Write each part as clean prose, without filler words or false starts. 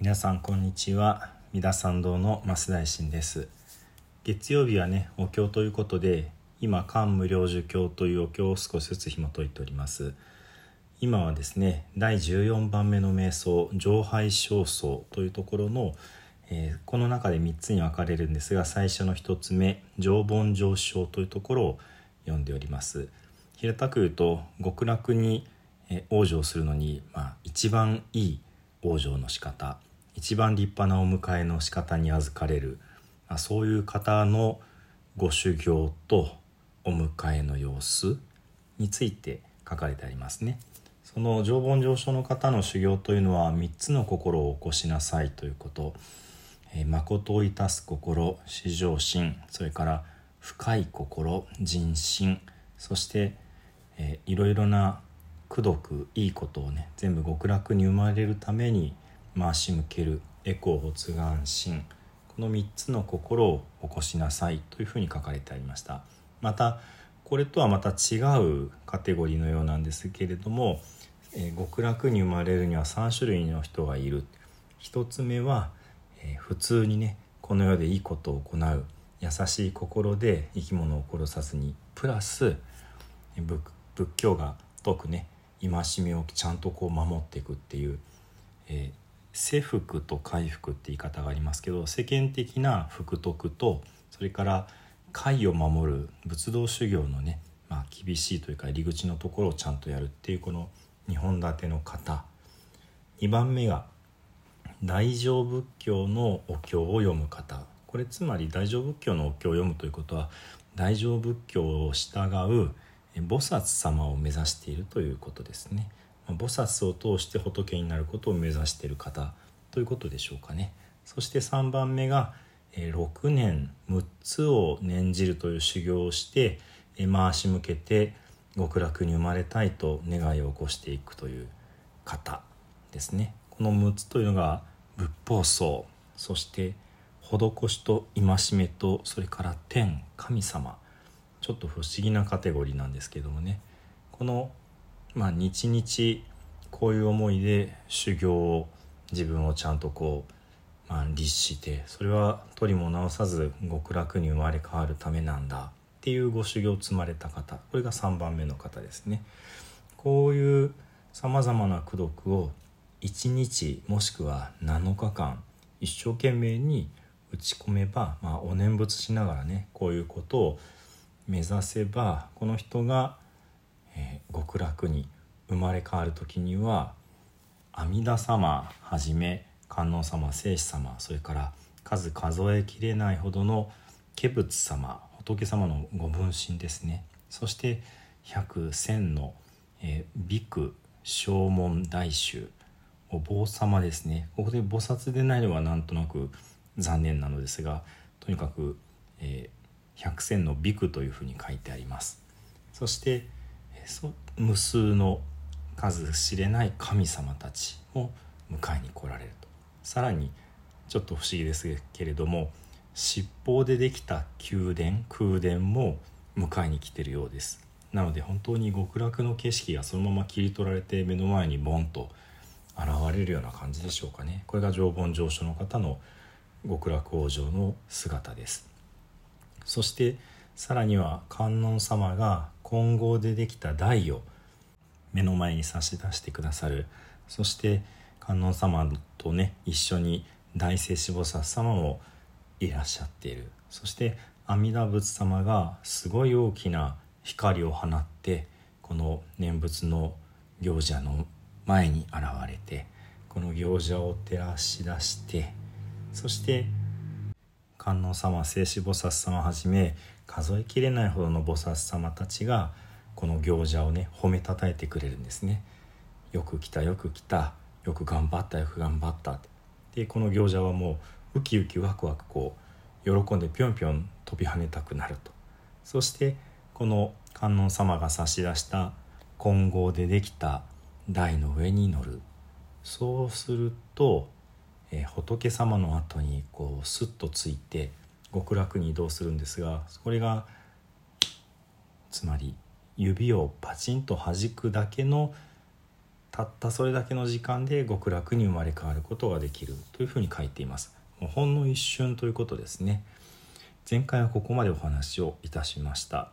皆さんこんにちは。三田参道の増大臣です。月曜日はお経ということで、今漢無量寿経というお経を少しずつ紐解いております。今は第14番目の瞑想、常拝正想というところの、この中で3つに分かれるんですが、最初の1つ目常梵常生というところを読んでおります。平たく言うと、極楽に往生するのに、一番いい往生の仕方、一番立派なお迎えの仕方に預かれる、そういう方のご修行とお迎えの様子について書かれてありますね。その常梵常生の方の修行というのは、3つの心を起こしなさいということ、誠をいたす心、至上心、それから深い心、人心、そして、いろいろな功徳、いいことを全部極楽に生まれるために回し向けるエコー発願心、この3つの心を起こしなさいというふうに書かれてありました。またこれとはまた違うカテゴリーのようなんですけれども、極楽に生まれるには3種類の人がいる。1つ目は、普通にこの世でいいことを行う優しい心で生き物を殺さずに、プラス仏教が説く戒めをちゃんと守っていくっていう、世福と戒福って言い方がありますけど、世間的な福徳と、それから戒を守る仏道修行の厳しいというか入り口のところをちゃんとやるっていう、この2本立ての方。2番目が大乗仏教のお経を読む方。これつまり大乗仏教のお経を読むということは、大乗仏教を従う菩薩様を目指しているということですね。菩薩を通して仏になることを目指している方ということでしょうかね。そして3番目が6年6つを念じるという修行をして回し向けて極楽に生まれたいと願いを起こしていくという方ですね。この6つというのが仏法僧、そして施しと戒めと、それから天、神様、ちょっと不思議なカテゴリーなんですけどもね、この、日々こういう思いで修行を、自分をちゃんと律して、それは取りも直さず極楽に生まれ変わるためなんだっていうご修行を積まれた方、これが3番目の方ですね。こういうさまざまな功徳を1日もしくは7日間一生懸命に打ち込めば、お念仏しながらこういうことを目指せば、この人が、極楽に生まれ変わる時には、阿弥陀様はじめ観音様、聖子様、それから数えきれないほどの化仏様、仏様のご分身ですね。そして百千の、比丘、正門、大衆、お坊様ですね。ここで菩薩でないのはなんとなく残念なのですが、とにかく、百千の比丘というふうに書いてあります。そして無数の数知れない神様たちも迎えに来られると。さらにちょっと不思議ですけれども、七宝でできた空殿も迎えに来ているようです。なので本当に極楽の景色がそのまま切り取られて目の前にボンと現れるような感じでしょうかね。これが常梵常生の方の極楽往生の姿です。そしてさらには観音様が金剛でできた台を目の前に差し出してくださる。そして観音様と一緒に大勢至菩薩様もいらっしゃっている。そして阿弥陀仏様がすごい大きな光を放って、この念仏の行者の前に現れて、この行者を照らし出して、そして観音様、聖子菩薩様はじめ数えきれないほどの菩薩様たちがこの行者を褒めたたえてくれるんですね。よく来た、よく来た、よく頑張った、よく頑張った。でこの行者はもうウキウキワクワク喜んでぴょんぴょん飛び跳ねたくなると。そしてこの観音様が差し出した金剛でできた台の上に乗る。そうすると仏様の後にスッとついて極楽に移動するんですが、これがつまり指をパチンと弾くだけのたったそれだけの時間で極楽に生まれ変わることができるというふうに書いています。もうほんの一瞬ということですね。前回はここまでお話をいたしました。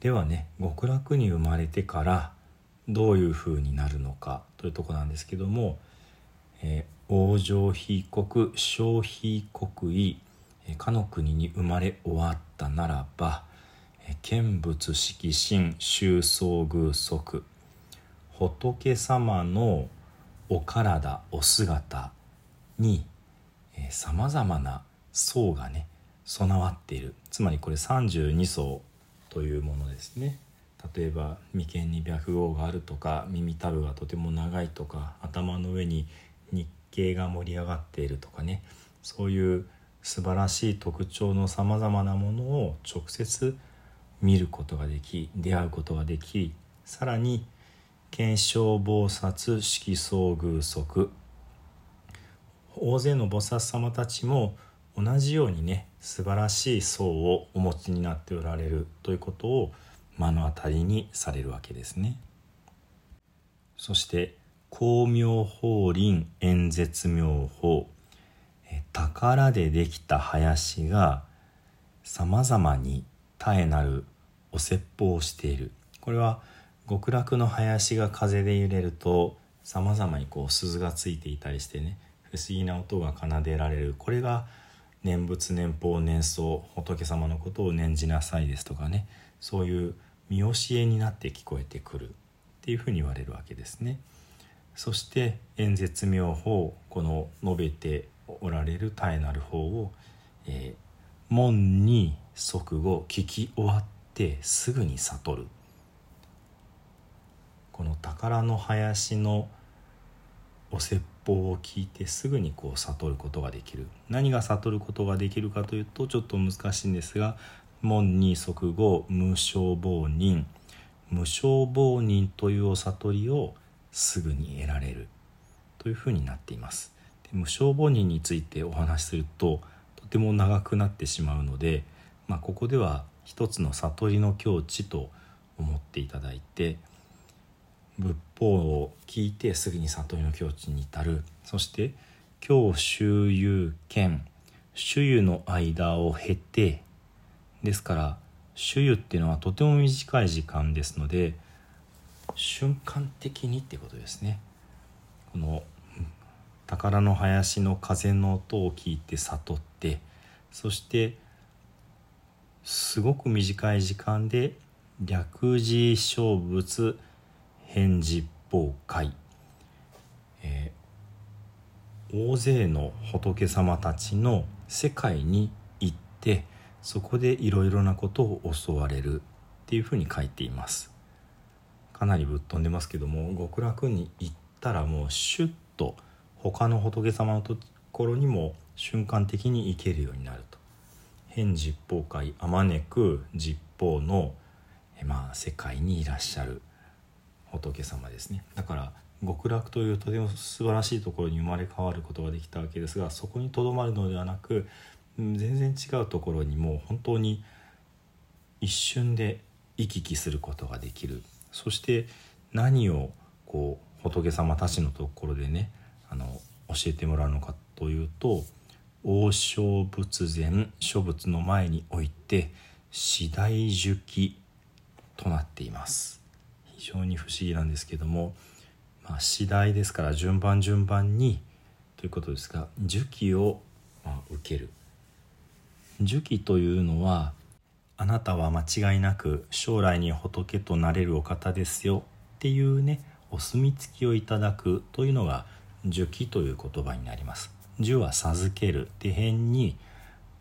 ではね、極楽に生まれてからどういうふうになるのかというところなんですけども、往生非国、生非国位、かの国に生まれ終わったならば、見物色身修相偶足、仏様のお体お姿にさまざまな層がね備わっている。つまりこれ32層というものですね。例えば眉間に白毫があるとか、耳たぶがとても長いとか、頭の上に日経が盛り上がっているとかね、そういう素晴らしい特徴のさまざまなものを直接見ることができ、出会うことができ、さらに見性菩薩色相偶足、大勢の菩薩様たちも同じようにね素晴らしい層をお持ちになっておられるということを目の当たりにされるわけですね。そして光明法輪演説妙法、宝でできた林がさまざまに絶えなるお説法をしている。これは極楽の林が風で揺れるとさまざまにこう鈴がついていたりしてね、不思議な音が奏でられる。これが念仏、念法、念想、仏様のことを念じなさいですとかね、そういう見教えになって聞こえてくるっていうふうに言われるわけですね。そして演説妙法、この述べておられる絶えなる法を、門に即後聞き終わってすぐに悟る。この宝の林のお説法を聞いてすぐにこう悟ることができる。何が悟ることができるかというとちょっと難しいんですが、門に即後無生傍人、無生傍人というお悟りをすぐに得られるというふうになっています。で、無生傍人についてお話しするととても長くなってしまうので、ここでは一つの悟りの境地と思っていただいて、仏法を聞いてすぐに悟りの境地に至る。そして教周遊兼周遊の間を経て、ですから周遊っていうのはとても短い時間ですので瞬間的にってことですね。この宝の林の風の音を聞いて悟って、そしてすごく短い時間で略字成仏返事崩壊、大勢の仏様たちの世界に行って、そこでいろいろなことを教われるっていうふうに書いています。かなりぶっ飛んでますけども、極楽に行ったらもうシュッと他の仏様のところにも瞬間的に行けるようになると。返事崩壊、あまねく実法の、世界にいらっしゃる仏様ですね。だから極楽というとても素晴らしいところに生まれ変わることができたわけですが、そこにとどまるのではなく全然違うところにもう本当に一瞬で行き来することができる。そして何をこう仏様たちのところでね教えてもらうのかというと、王将仏前諸仏の前において四大樹記となっています。非常に不思議なんですけども、次第ですから順番にということですが、受記を受ける。受記というのは、あなたは間違いなく将来に仏となれるお方ですよっていうねお墨付きをいただくというのが受記という言葉になります。受は授ける、手辺に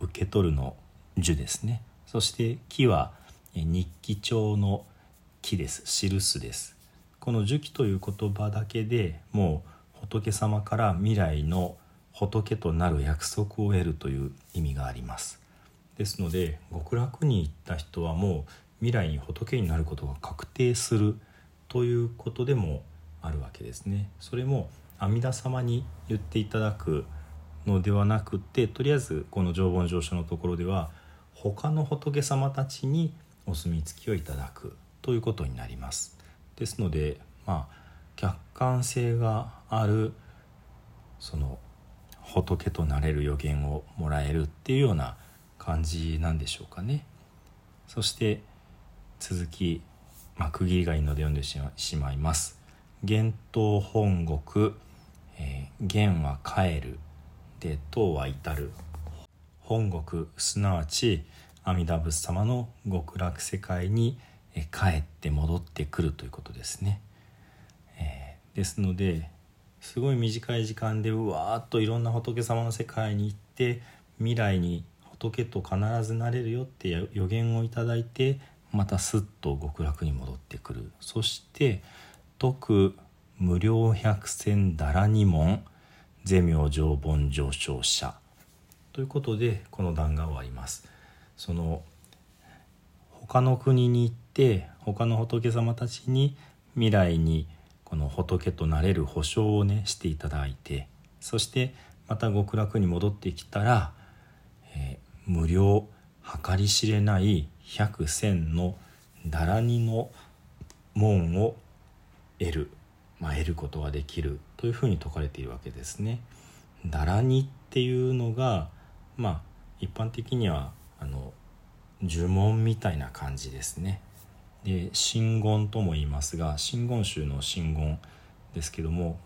受け取るの受ですね。そして記は日記帳の記です、記すです。この受記という言葉だけでもう仏様から未来の仏となる約束を得るという意味があります。ですので極楽に行った人はもう未来に仏になることが確定するということでもあるわけですね。それも阿弥陀様に言っていただくのではなくて、とりあえずこの上品上生のところでは他の仏様たちにお墨付きをいただくということになります。ですので、客観性があるその仏となれる予言をもらえるっていうような感じなんでしょうかね。そして続き、区切りがいいので読んでしまいます。厳冬本国、厳は帰るで冬は至る、本国すなわち阿弥陀仏様の極楽世界に帰って戻ってくるということですね。ですのですごい短い時間でうわーっといろんな仏様の世界に行って未来に仏と必ずなれるよって予言をいただいて、またすっと極楽に戻ってくる。そして徳無量百千だらに門是名上本上昇者ということでこの段が終わります。その他の国に行って他の仏様たちに未来にこの仏となれる保証をねしていただいて、そしてまた極楽に戻ってきたら、無量計り知れない百千のだらにの門を得る、得ることができるというふうに説かれているわけですね。だらにっていうのが一般的には呪文みたいな感じですね。で真言とも言いますが、真言宗の真言ですけども、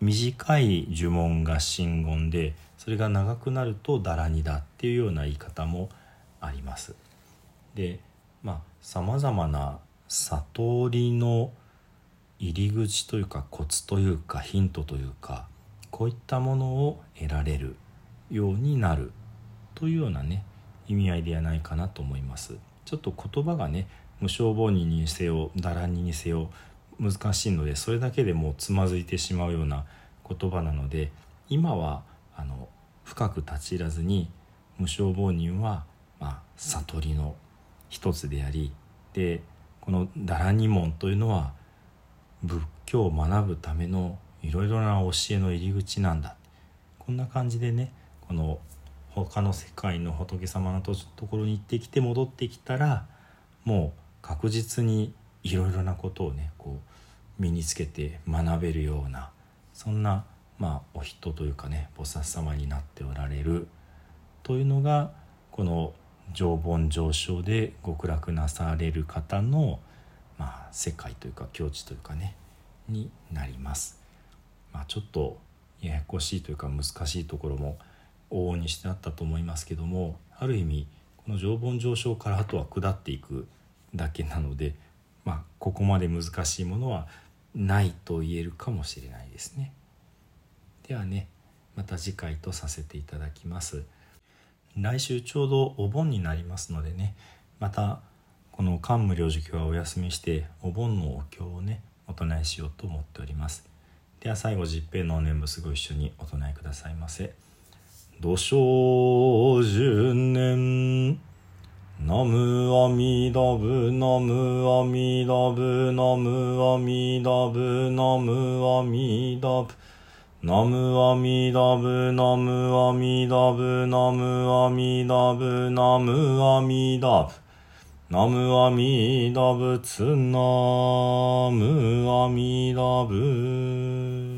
短い呪文が真言で、それが長くなるとだらにだっていうような言い方もあります。でさまざまな悟りの入り口というかコツというかヒントというか、こういったものを得られるようになるというようなね意味合いではないかなと思います。ちょっと言葉がね無性凡人にせよだらににせよ難しいので、それだけでもうつまずいてしまうような言葉なので、今は深く立ち入らずに、無性凡人は悟りの一つであり、でこのだらに門というのは仏教を学ぶためのいろいろな教えの入り口なんだ、こんな感じでね、この他の世界の仏様のところに行ってきて戻ってきたら、もう確実にいろいろなことをねこう身につけて学べるような、そんなお人というかね菩薩様になっておられるというのが、この上品上生で極楽なされる方の世界というか境地というかねになります。ちょっとややこしいというか難しいところも往々にしてあったと思いますけども、ある意味この上品上生からあとは下っていくだけなので、ここまで難しいものはないと言えるかもしれないですね。ではね、また次回とさせていただきます。来週ちょうどお盆になりますのでね、またこの桓武領事教はお休みしてお盆のお経をねお唱えしようと思っております。では最後、十平のお念仏ご一緒にお唱えくださいませ。土生十年、ナムアミダブナムアミダブナムアミダブナムアミダブナムアミダブナムアミダブナムアミダブナムアミダブナムアミダブツナムアミダブ